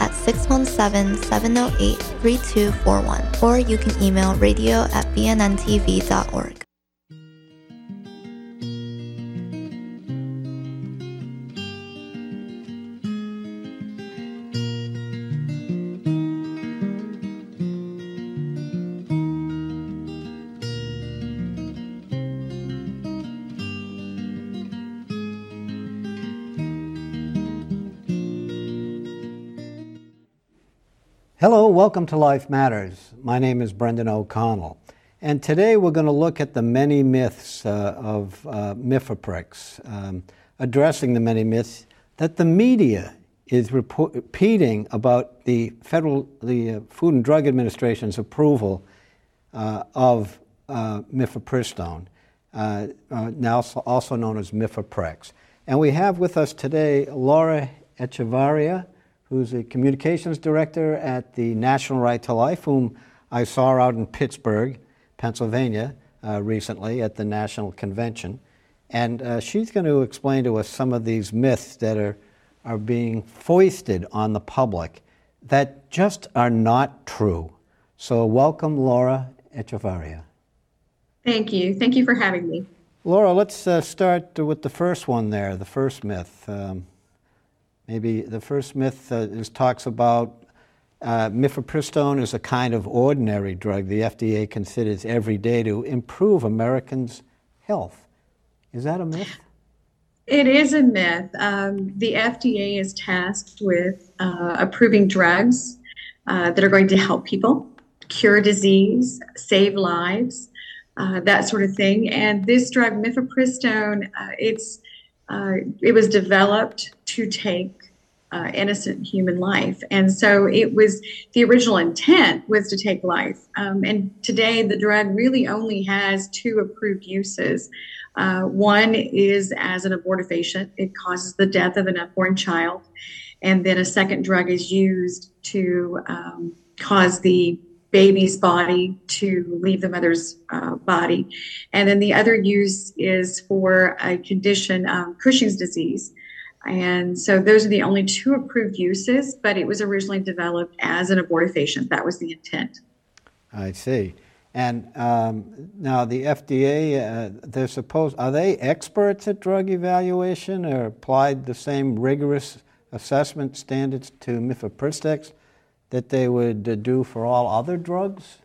at 617-708-3241, or you can email radio@bnntv.org. Hello, welcome to Life Matters. My name is Brendan O'Connell, and today we're going to look at the many myths of Mifeprex, addressing the many myths that the media is repeating about the Food and Drug Administration's approval of Mifepristone, now also known as Mifeprex. And we have with us today Laura Echevarria, who's a communications director at the National Right to Life, whom I saw out in Pittsburgh, Pennsylvania, recently at the National Convention. And she's going to explain to us some of these myths that are being foisted on the public that just are not true. So welcome, Laura Echevarria. Thank you. Thank you for having me. Laura, let's start with the first one there, the first myth. Maybe the first myth talks about Mifepristone is a kind of ordinary drug the FDA considers every day to improve Americans' health. Is that a myth? It is a myth. The FDA is tasked with approving drugs that are going to help people, cure disease, save lives, that sort of thing. And this drug, Mifepristone, it was developed to take innocent human life. And so it was, the original intent was to take life. And today the drug really only has two approved uses. One is as an abortifacient. It causes the death of an unborn child. And then a second drug is used to cause the baby's body to leave the mother's body. And then the other use is for a condition, Cushing's disease. And so those are the only two approved uses, but it was originally developed as an abortifacient. That was the intent. I see. And now the FDA, are they experts at drug evaluation or applied the same rigorous assessment standards to Mifepristone that they would do for all other drugs?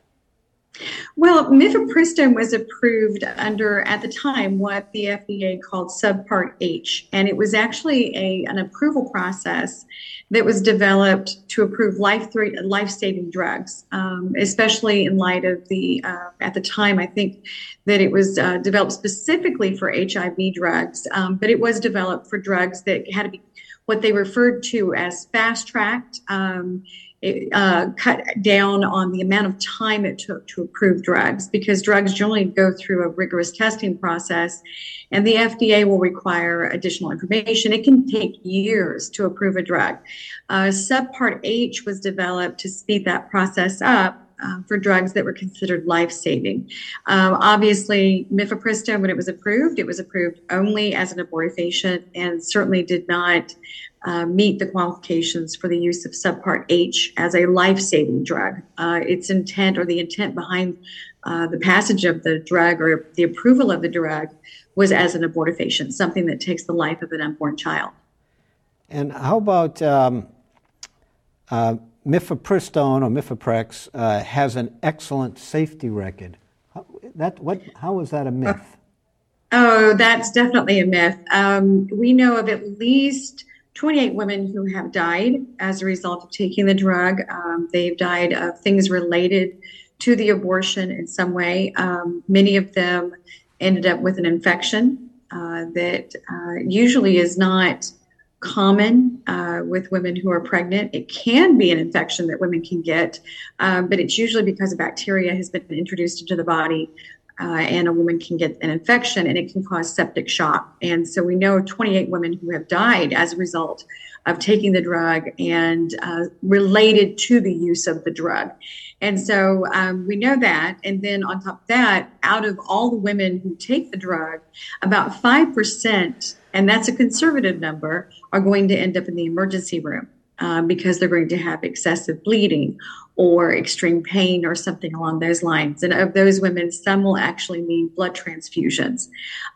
Well, Mifepristone was approved under, at the time, what the FDA called Subpart H, and it was actually an approval process that was developed to approve life-saving drugs, especially in light of the, at the time, I think that it was developed specifically for HIV drugs, but it was developed for drugs that had to be what they referred to as fast-tracked. It cut down on the amount of time it took to approve drugs, because drugs generally go through a rigorous testing process, and the FDA will require additional information. It can take years to approve a drug. Subpart H was developed to speed that process up for drugs that were considered life-saving. Obviously, Mifepristone, when it was approved only as an abortifacient, and certainly did not meet the qualifications for the use of Subpart H as a life-saving drug. Its intent, or the intent behind the passage of the drug or the approval of the drug, was as an abortifacient, something that takes the life of an unborn child. And how about Mifepristone or Mifeprex has an excellent safety record? How is that a myth? Oh, that's definitely a myth. We know of at least 28 women who have died as a result of taking the drug. They've died of things related to the abortion in some way. Many of them ended up with an infection that usually is not common with women who are pregnant. It can be an infection that women can get, but it's usually because a bacteria has been introduced into the body and a woman can get an infection and it can cause septic shock. And so we know 28 women who have died as a result of taking the drug and related to the use of the drug. And so we know that. And then on top of that, out of all the women who take the drug, about 5%, and that's a conservative number, are going to end up in the emergency room because they're going to have excessive bleeding or extreme pain or something along those lines. And of those women, some will actually need blood transfusions.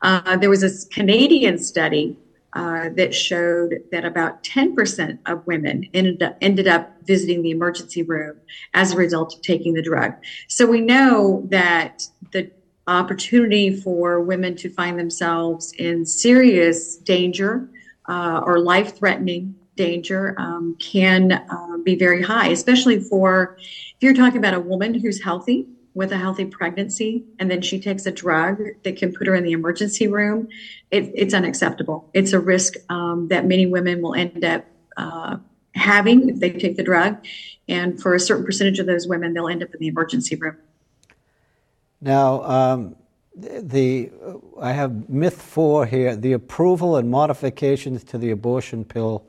There was a Canadian study that showed that about 10% of women ended up visiting the emergency room as a result of taking the drug. So we know that the opportunity for women to find themselves in serious danger or life-threatening danger can be very high, especially for if you're talking about a woman who's healthy with a healthy pregnancy, and then she takes a drug that can put her in the emergency room. It's unacceptable. It's a risk that many women will end up having if they take the drug. And for a certain percentage of those women, they'll end up in the emergency room. Now, I have myth 4 here, the approval and modifications to the abortion pill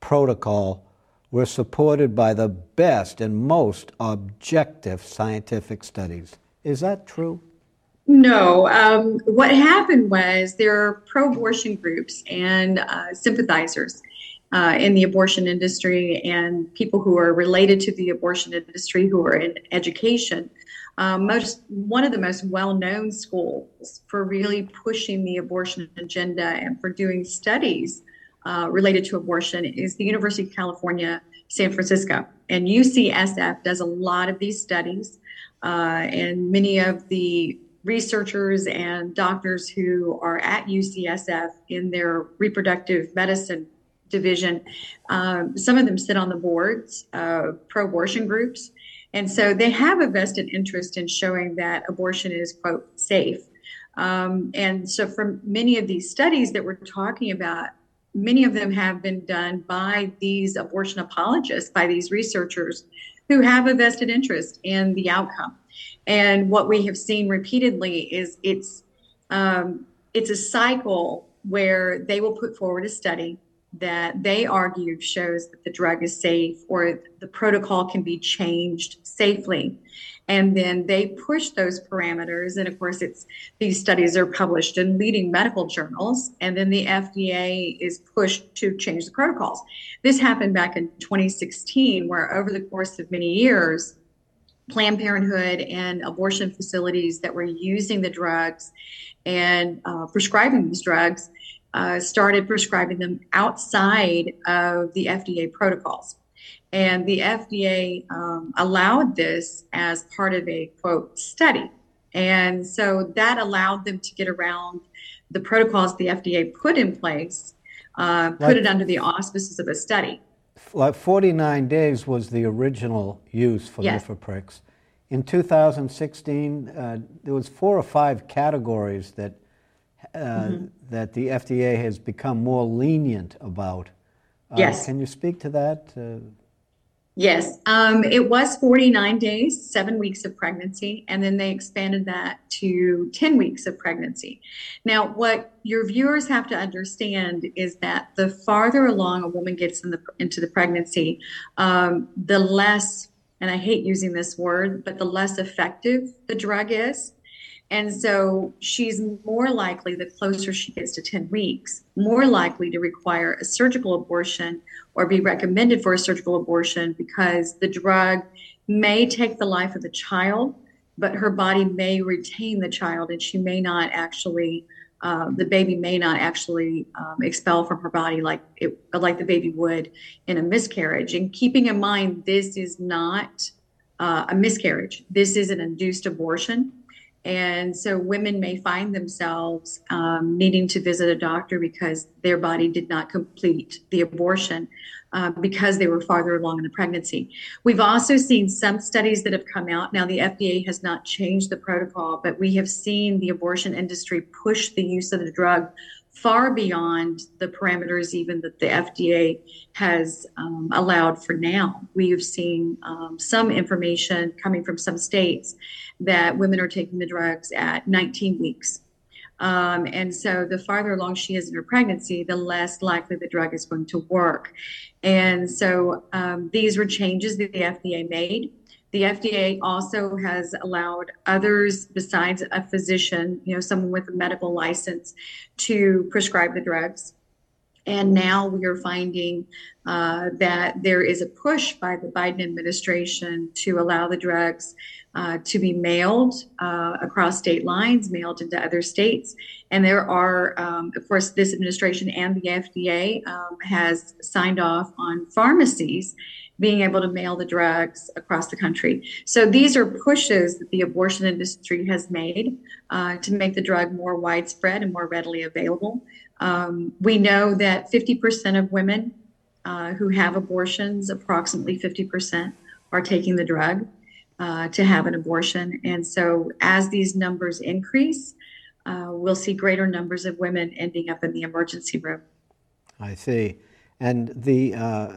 protocol were supported by the best and most objective scientific studies. Is that true? No. What happened was there are pro-abortion groups and sympathizers in the abortion industry and people who are related to the abortion industry who are in education. One of the most well-known schools for really pushing the abortion agenda and for doing studies related to abortion is the University of California, San Francisco. And UCSF does a lot of these studies. And many of the researchers and doctors who are at UCSF in their reproductive medicine division, some of them sit on the boards of pro-abortion groups. And so they have a vested interest in showing that abortion is, quote, safe. And so from many of these studies that we're talking about, many of them have been done by these abortion apologists, by these researchers who have a vested interest in the outcome. And what we have seen repeatedly is it's a cycle where they will put forward a study that they argue shows that the drug is safe or the protocol can be changed safely. And then they push those parameters. And of course, these studies are published in leading medical journals. And then the FDA is pushed to change the protocols. This happened back in 2016, where over the course of many years, Planned Parenthood and abortion facilities that were using the drugs and prescribing these drugs started prescribing them outside of the FDA protocols. And the FDA allowed this as part of a, quote, study. And so that allowed them to get around the protocols the FDA put in place, put it under the auspices of a study. Like 49 days was the original use for Mifepristone. In 2016, there was 4 or 5 categories that that the FDA has become more lenient about. Yes. Can you speak to that? Yes. It was 49 days, 7 weeks of pregnancy, and then they expanded that to 10 weeks of pregnancy. Now, what your viewers have to understand is that the farther along a woman gets into the pregnancy, the less, and I hate using this word, but the less effective the drug is. And so she's more likely, the closer she gets to 10 weeks, more likely to require a surgical abortion or be recommended for a surgical abortion because the drug may take the life of the child, but her body may retain the child and she may not actually, the baby may not actually expel from her body like the baby would in a miscarriage. And keeping in mind, this is not a miscarriage. This is an induced abortion. And so women may find themselves needing to visit a doctor because their body did not complete the abortion because they were farther along in the pregnancy. We've also seen some studies that have come out. Now, the FDA has not changed the protocol, but we have seen the abortion industry push the use of the drug far beyond the parameters even that the FDA has allowed for now. We have seen some information coming from some states that women are taking the drugs at 19 weeks. And so the farther along she is in her pregnancy, the less likely the drug is going to work. And so these were changes that the FDA made. The FDA also has allowed others besides a physician, you know, someone with a medical license to prescribe the drugs. And now we are finding that there is a push by the Biden administration to allow the drugs to be mailed across state lines, mailed into other states. And there are, of course, this administration and the FDA has signed off on pharmacies being able to mail the drugs across the country. So these are pushes that the abortion industry has made to make the drug more widespread and more readily available. We know that 50% of women who have abortions, approximately 50%, are taking the drug to have an abortion. And so as these numbers increase, we'll see greater numbers of women ending up in the emergency room. I see. And the...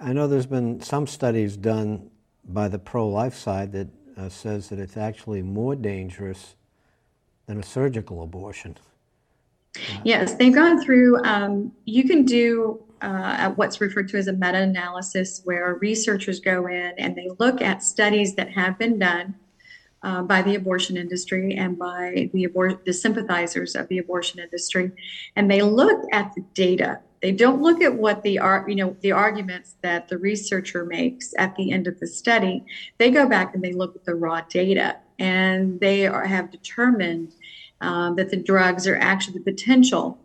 I know there's been some studies done by the pro-life side that says that it's actually more dangerous than a surgical abortion. Yes, they've gone through, you can do what's referred to as a meta-analysis where researchers go in and they look at studies that have been done by the abortion industry and by the sympathizers of the abortion industry. And they look at the data. They don't look at what the arguments that the researcher makes at the end of the study. They go back and they look at the raw data, and they have determined that the drugs are actually the potential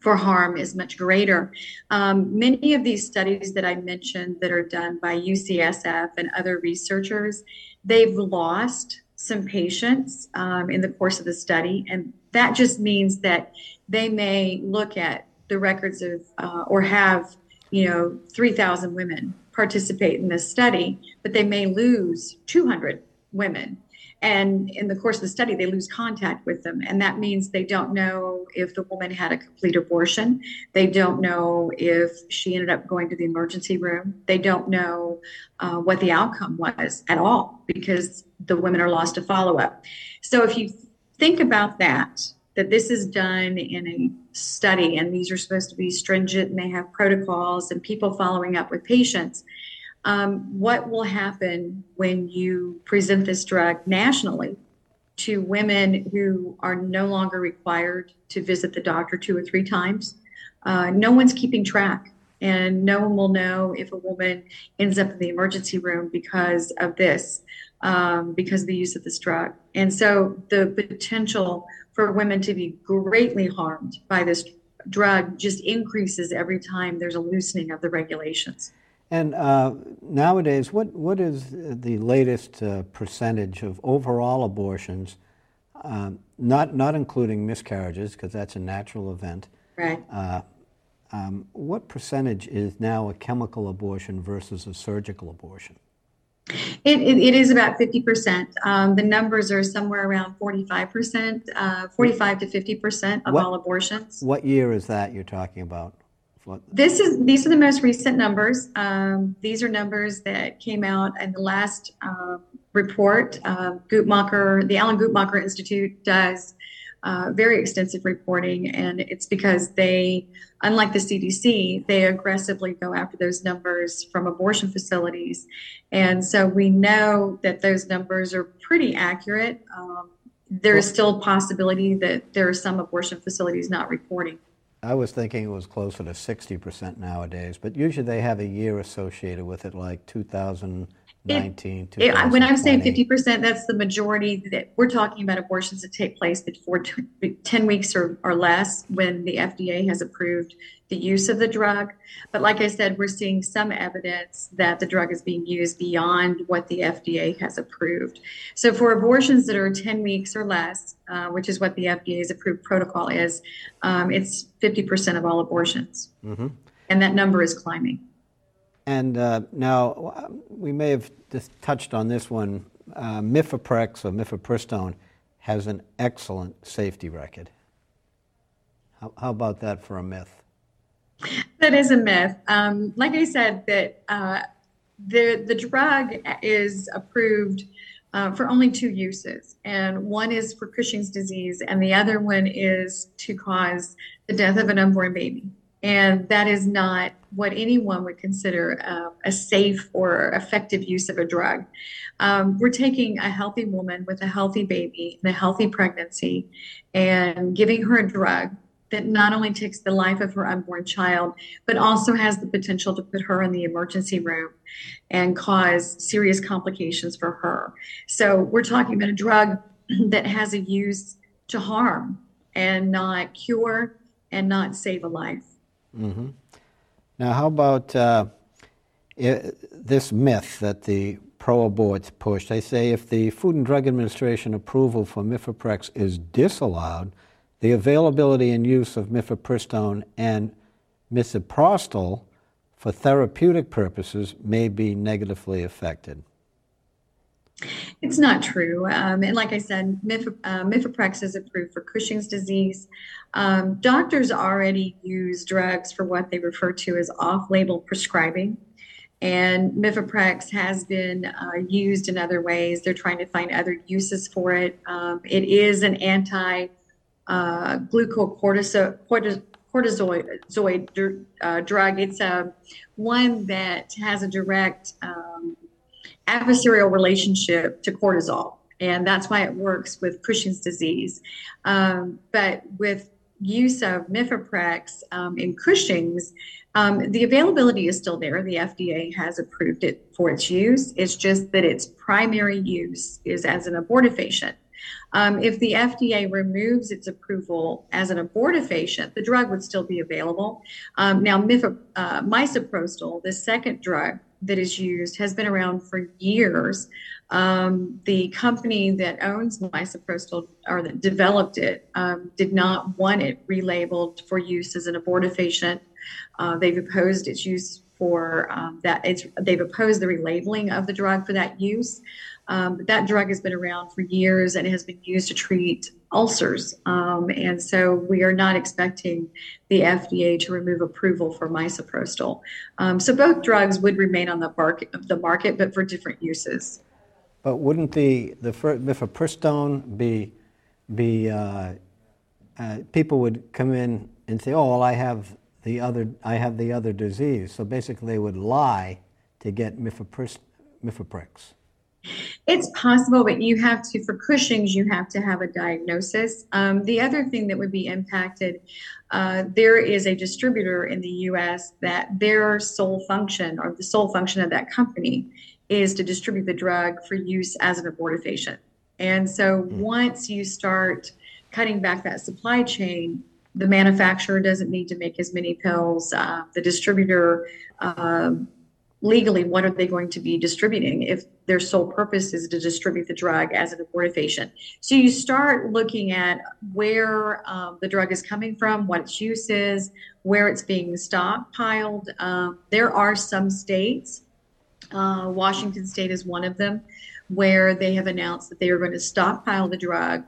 for harm is much greater. Many of these studies that I mentioned that are done by UCSF and other researchers, they've lost some patients in the course of the study, and that just means that they may look at the records of or have, 3,000 women participate in this study, but they may lose 200 women. And in the course of the study, they lose contact with them. And that means they don't know if the woman had a complete abortion. They don't know if she ended up going to the emergency room. They don't know what the outcome was at all because the women are lost to follow-up. So if you think about that this is done in a study, and these are supposed to be stringent, and they have protocols and people following up with patients. What will happen when you present this drug nationally to women who are no longer required to visit the doctor 2 or 3 times? No one's keeping track, and no one will know if a woman ends up in the emergency room because of this, because of the use of this drug. And so the potential for women to be greatly harmed by this drug just increases every time there's a loosening of the regulations. And nowadays, what is the latest percentage of overall abortions, not including miscarriages, because that's a natural event? Right. What percentage is now a chemical abortion versus a surgical abortion? It is about 50%. The numbers are somewhere around 45%, 45 to 50% of all abortions. What year is that you're talking about? These are the most recent numbers. These are numbers that came out in the last report. The Alan Guttmacher Institute does very extensive reporting, and it's because they, unlike the CDC, they aggressively go after those numbers from abortion facilities. And so we know that those numbers are pretty accurate. There is still a possibility that there are some abortion facilities not reporting. I was thinking it was closer to 60% nowadays, but usually they have a year associated with it, like 2019, 2020. When I'm saying 50%, that's the majority. That we're talking about abortions that take place before 10 weeks or less when the FDA has approved the use of the drug. But like I said, we're seeing some evidence that the drug is being used beyond what the FDA has approved. So for abortions that are 10 weeks or less, which is what the FDA's approved protocol is, it's 50% of all abortions. Mm-hmm. And that number is climbing. And now, we may have just touched on this one. Mifeprex or Mifepristone has an excellent safety record. How about that for a myth? That is a myth. Like I said, that the drug is approved for only two uses, and one is for Cushing's disease, and the other one is to cause the death of an unborn baby. And that is not what anyone would consider a safe or effective use of a drug. We're taking a healthy woman with a healthy baby and a healthy pregnancy and giving her a drug that not only takes the life of her unborn child, but also has the potential to put her in the emergency room and cause serious complications for her. So we're talking about a drug that has a use to harm and not cure and not save a life. Mm-hmm. Now, how about this myth that the pro-aborts push? They say if the Food and Drug Administration approval for Mifeprex is disallowed, the availability and use of Mifepristone and Misoprostol for therapeutic purposes may be negatively affected. It's not true. And like I said, Mifeprex is approved for Cushing's disease. Doctors already use drugs for what they refer to as off-label prescribing. And Mifeprex has been used in other ways. They're trying to find other uses for it. It is an anti-glucocorticoid drug. It's one that has a direct adversarial relationship to cortisol, and that's why it works with Cushing's disease. But with use of Mifeprex in Cushing's, the availability is still there. The FDA has approved it for its use. It's just that its primary use is as an abortifacient. If the FDA removes its approval as an abortifacient, the drug would still be available. Now, misoprostol, the second drug that is used, has been around for years. The company that owns misoprostol, or that developed it, did not want it relabeled for use as an abortifacient. They've opposed its use for they've opposed the relabeling of the drug for that use. But that drug has been around for years, and it has been used to treat ulcers. And so we are not expecting the FDA to remove approval for misoprostol. So both drugs would remain on the market, but for different uses. But wouldn't the mifepristone be people would come in and say, oh, well, I have the other disease. So basically, they would lie to get Mifeprex. It's possible, but you have to, for Cushing's, you have to have a diagnosis. The other thing that would be impacted, there is a distributor in the U.S. that their sole function, or the sole function of that company, is to distribute the drug for use as an abortifacient. And so once you start cutting back that supply chain, the manufacturer doesn't need to make as many pills. The distributor, legally, what are they going to be distributing if their sole purpose is to distribute the drug as an abortifacient? So you start looking at where the drug is coming from, what its use is, where it's being stockpiled. There are some states, Washington State is one of them, where they have announced that they are going to stockpile the drug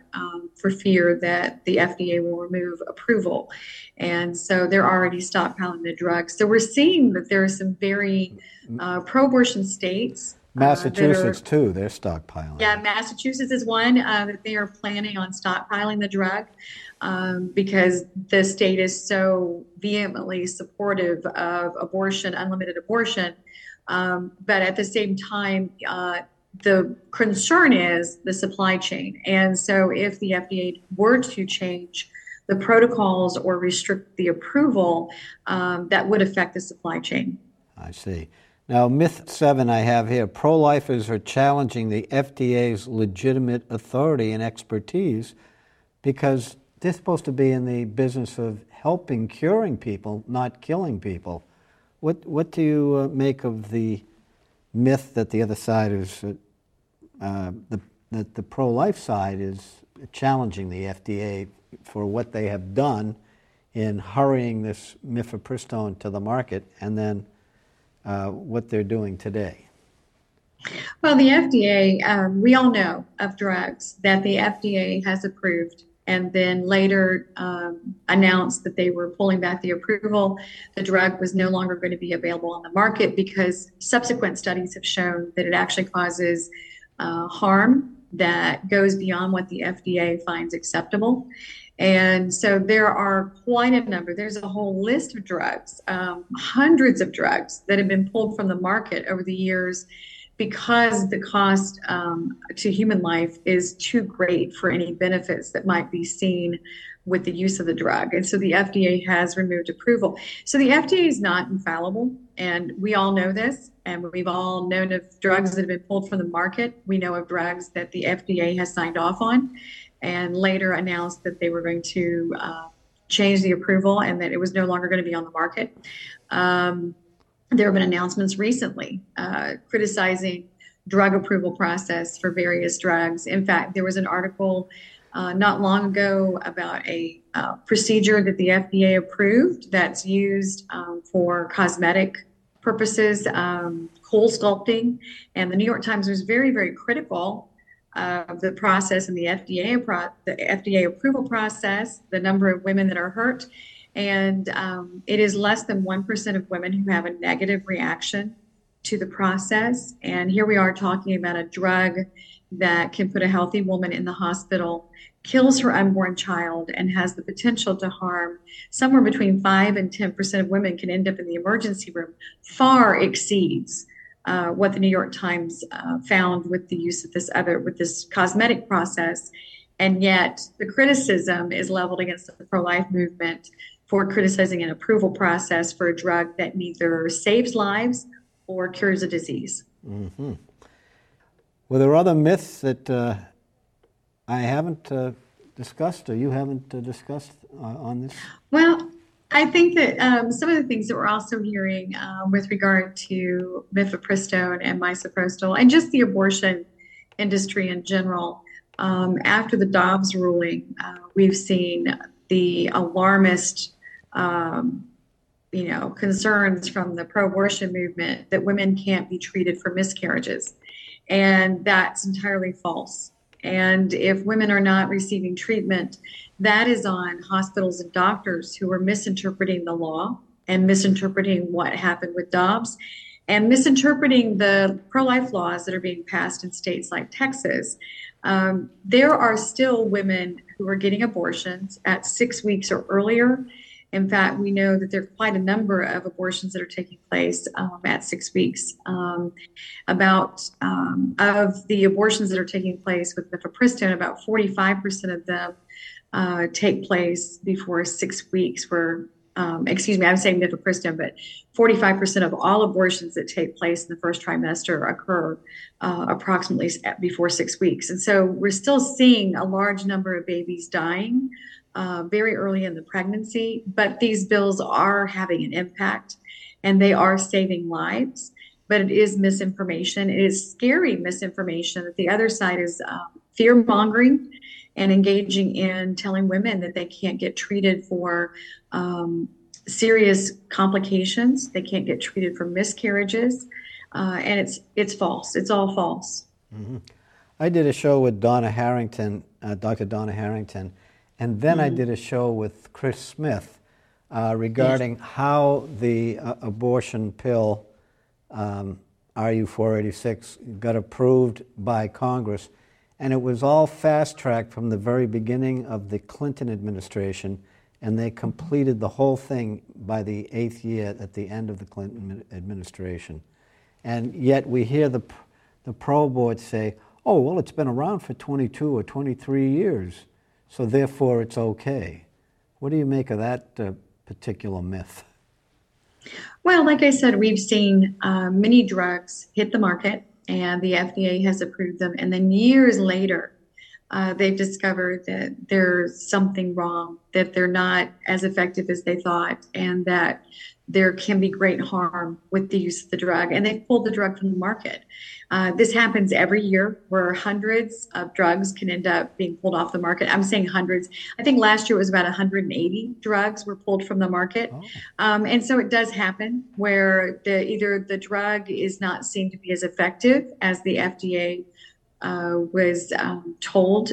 for fear that the FDA will remove approval. And so they're already stockpiling the drug. So we're seeing that there are some very pro-abortion states. Massachusetts, too, they're stockpiling. Yeah, Massachusetts is one that they are planning on stockpiling the drug because the state is so vehemently supportive of abortion, unlimited abortion. But at the same time, the concern is the supply chain. And so if the FDA were to change the protocols or restrict the approval, that would affect the supply chain. I see. Now, myth 7 I have here, pro-lifers are challenging the FDA's legitimate authority and expertise because they're supposed to be in the business of helping curing people, not killing people. What do you make of the myth that the other side is that the pro-life side is challenging the FDA for what they have done in hurrying this mifepristone to the market, and then what they're doing today? Well, the FDA, we all know of drugs that the FDA has approved and then later announced that they were pulling back the approval. The drug was no longer going to be available on the market because subsequent studies have shown that it actually causes harm that goes beyond what the FDA finds acceptable. And so there are quite a number. There's a whole list of drugs, hundreds of drugs that have been pulled from the market over the years because the cost to human life is too great for any benefits that might be seen with the use of the drug. And so the FDA has removed approval. So the FDA is not infallible, and we all know this, and we've all known of drugs that have been pulled from the market. We know of drugs that the FDA has signed off on and later announced that they were going to change the approval and that it was no longer going to be on the market. There have been announcements recently criticizing drug approval process for various drugs. In fact, there was an article not long ago about a procedure that the FDA approved that's used for cosmetic purposes, CoolSculpting. And the New York Times was very, very critical of the process and the FDA approval process, the number of women that are hurt. And it is less than 1% of women who have a negative reaction to the process. And here we are talking about a drug that can put a healthy woman in the hospital, kills her unborn child, and has the potential to harm somewhere between 5 and 10% of women can end up in the emergency room, far exceeds what the New York Times found with the use of this cosmetic process. And yet the criticism is leveled against the pro-life movement for criticizing an approval process for a drug that neither saves lives or cures a disease. Mm-hmm. Well, there are other myths that I haven't discussed, or you haven't discussed on this. Well, I think that some of the things that we're also hearing with regard to Mifepristone and Misoprostol, and just the abortion industry in general, after the Dobbs ruling, we've seen the alarmist, concerns from the pro-abortion movement that women can't be treated for miscarriages. And that's entirely false. And if women are not receiving treatment, that is on hospitals and doctors who are misinterpreting the law and misinterpreting what happened with Dobbs and misinterpreting the pro-life laws that are being passed in states like Texas. There are still women who are getting abortions at 6 weeks or earlier. In fact, we know that there are quite a number of abortions that are taking place at 6 weeks. Of the abortions that are taking place with Mifepristone, about 45% of them take place before 6 weeks, where I'm saying Mifepristone, but 45% of all abortions that take place in the first trimester occur approximately before 6 weeks. And so we're still seeing a large number of babies dying very early in the pregnancy, but these bills are having an impact and they are saving lives, but it is misinformation. It is scary misinformation that the other side is fear-mongering and engaging in telling women that they can't get treated for serious complications, they can't get treated for miscarriages, and it's false. It's all false. Mm-hmm. I did a show with Dr. Donna Harrington, and then I did a show with Chris Smith regarding how the abortion pill, RU 486, got approved by Congress. And it was all fast-tracked from the very beginning of the Clinton administration, and they completed the whole thing by the 8th year at the end of the Clinton administration. And yet we hear the pro board say, oh, well, it's been around for 22 or 23 years, so therefore it's okay. What do you make of that particular myth? Well, like I said, we've seen many drugs hit the market, and the FDA has approved them. And then years later, they've discovered that there's something wrong, that they're not as effective as they thought, and that there can be great harm with the use of the drug. And they've pulled the drug from the market. This happens every year where hundreds of drugs can end up being pulled off the market. I'm saying hundreds. I think last year it was about 180 drugs were pulled from the market. Oh. And so it does happen where either the drug is not seen to be as effective as the FDA was told,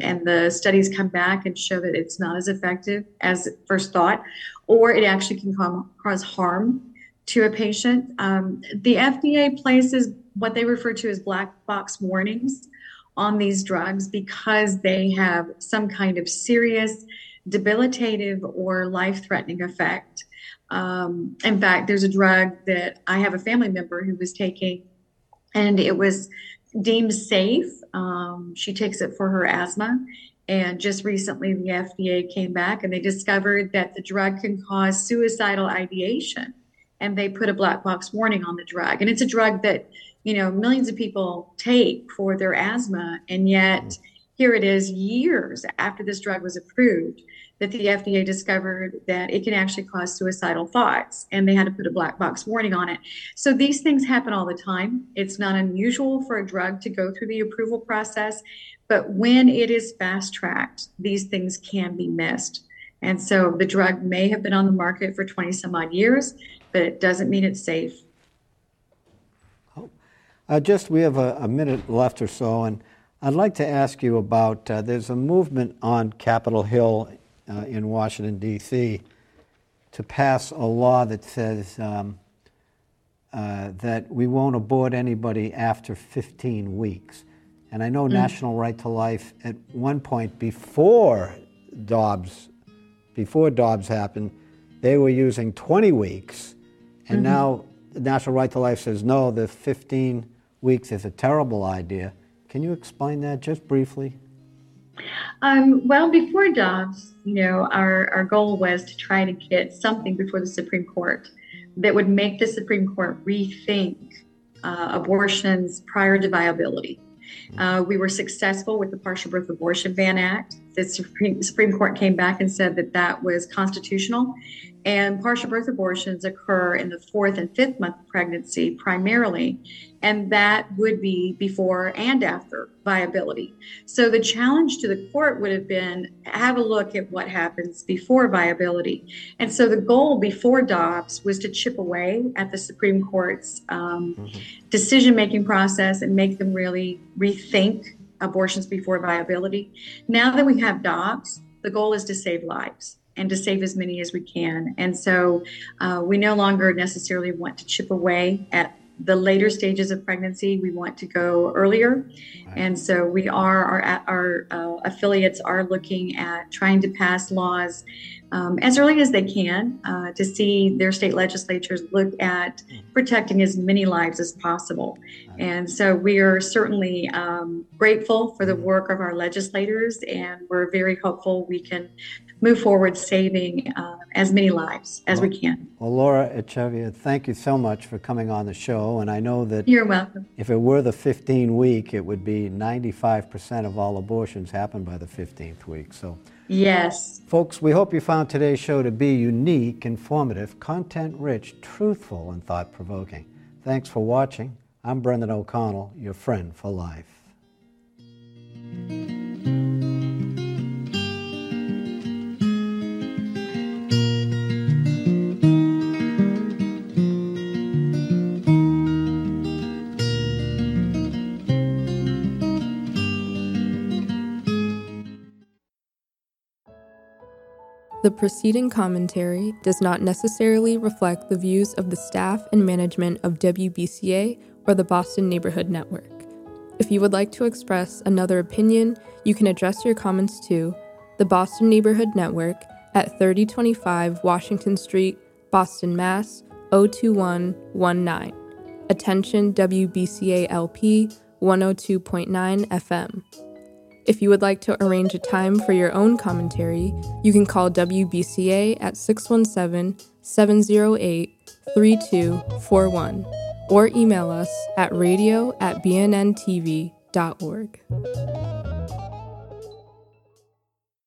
and the studies come back and show that it's not as effective as first thought, or it actually can cause harm to a patient. The FDA places what they refer to as black box warnings on these drugs because they have some kind of serious, debilitative, or life-threatening effect. In fact, there's a drug that I have a family member who was taking, and it was deemed safe. She takes it for her asthma. And just recently, the FDA came back and they discovered that the drug can cause suicidal ideation. And they put a black box warning on the drug. And it's a drug that, you know, millions of people take for their asthma. And yet here it is years after this drug was approved that the FDA discovered that it can actually cause suicidal thoughts. And they had to put a black box warning on it. So these things happen all the time. It's not unusual for a drug to go through the approval process. But when it is fast-tracked, these things can be missed. And so the drug may have been on the market for 20 some odd years, but it doesn't mean it's safe. We have a minute left or so, and I'd like to ask you about, there's a movement on Capitol Hill in Washington, D.C. to pass a law that says that we won't abort anybody after 15 weeks. And I know National Right to Life at one point before Dobbs happened, they were using 20 weeks, and now National Right to Life says, no, the 15 weeks is a terrible idea. Can you explain that just briefly? Well, before Dobbs, you know, our goal was to try to get something before the Supreme Court that would make the Supreme Court rethink abortion's prior to viability. We were successful with the Partial Birth Abortion Ban Act. The Supreme Court came back and said that that was constitutional. And partial birth abortions occur in the 4th and 5th month of pregnancy primarily, and that would be before and after viability. So the challenge to the court would have been, have a look at what happens before viability. And so the goal before Dobbs was to chip away at the Supreme Court's decision-making process and make them really rethink abortions before viability. Now that we have Dobbs, the goal is to save lives and to save as many as we can. And so we no longer necessarily want to chip away at the later stages of pregnancy. We want to go earlier. Right. And so we are, our affiliates are looking at trying to pass laws as early as they can to see their state legislatures look at protecting as many lives as possible. And so we are certainly grateful for the work of our legislators, and we're very hopeful we can move forward saving as many lives as we can. Well, Laura Echevarria, thank you so much for coming on the show. And I know that you're welcome. If it were the 15 week, it would be 95% of all abortions happen by the 15th week. So, yes. Folks, we hope you found today's show to be unique, informative, content-rich, truthful, and thought-provoking. Thanks for watching. I'm Brendan O'Connell, your friend for life. The preceding commentary does not necessarily reflect the views of the staff and management of WBCA or the Boston Neighborhood Network. If you would like to express another opinion, you can address your comments to the Boston Neighborhood Network at 3025 Washington Street, Boston, Mass. 02119. Attention WBCA LP 102.9 FM. If you would like to arrange a time for your own commentary, you can call WBCA at 617-708-3241 or email us at radio@bnntv.org.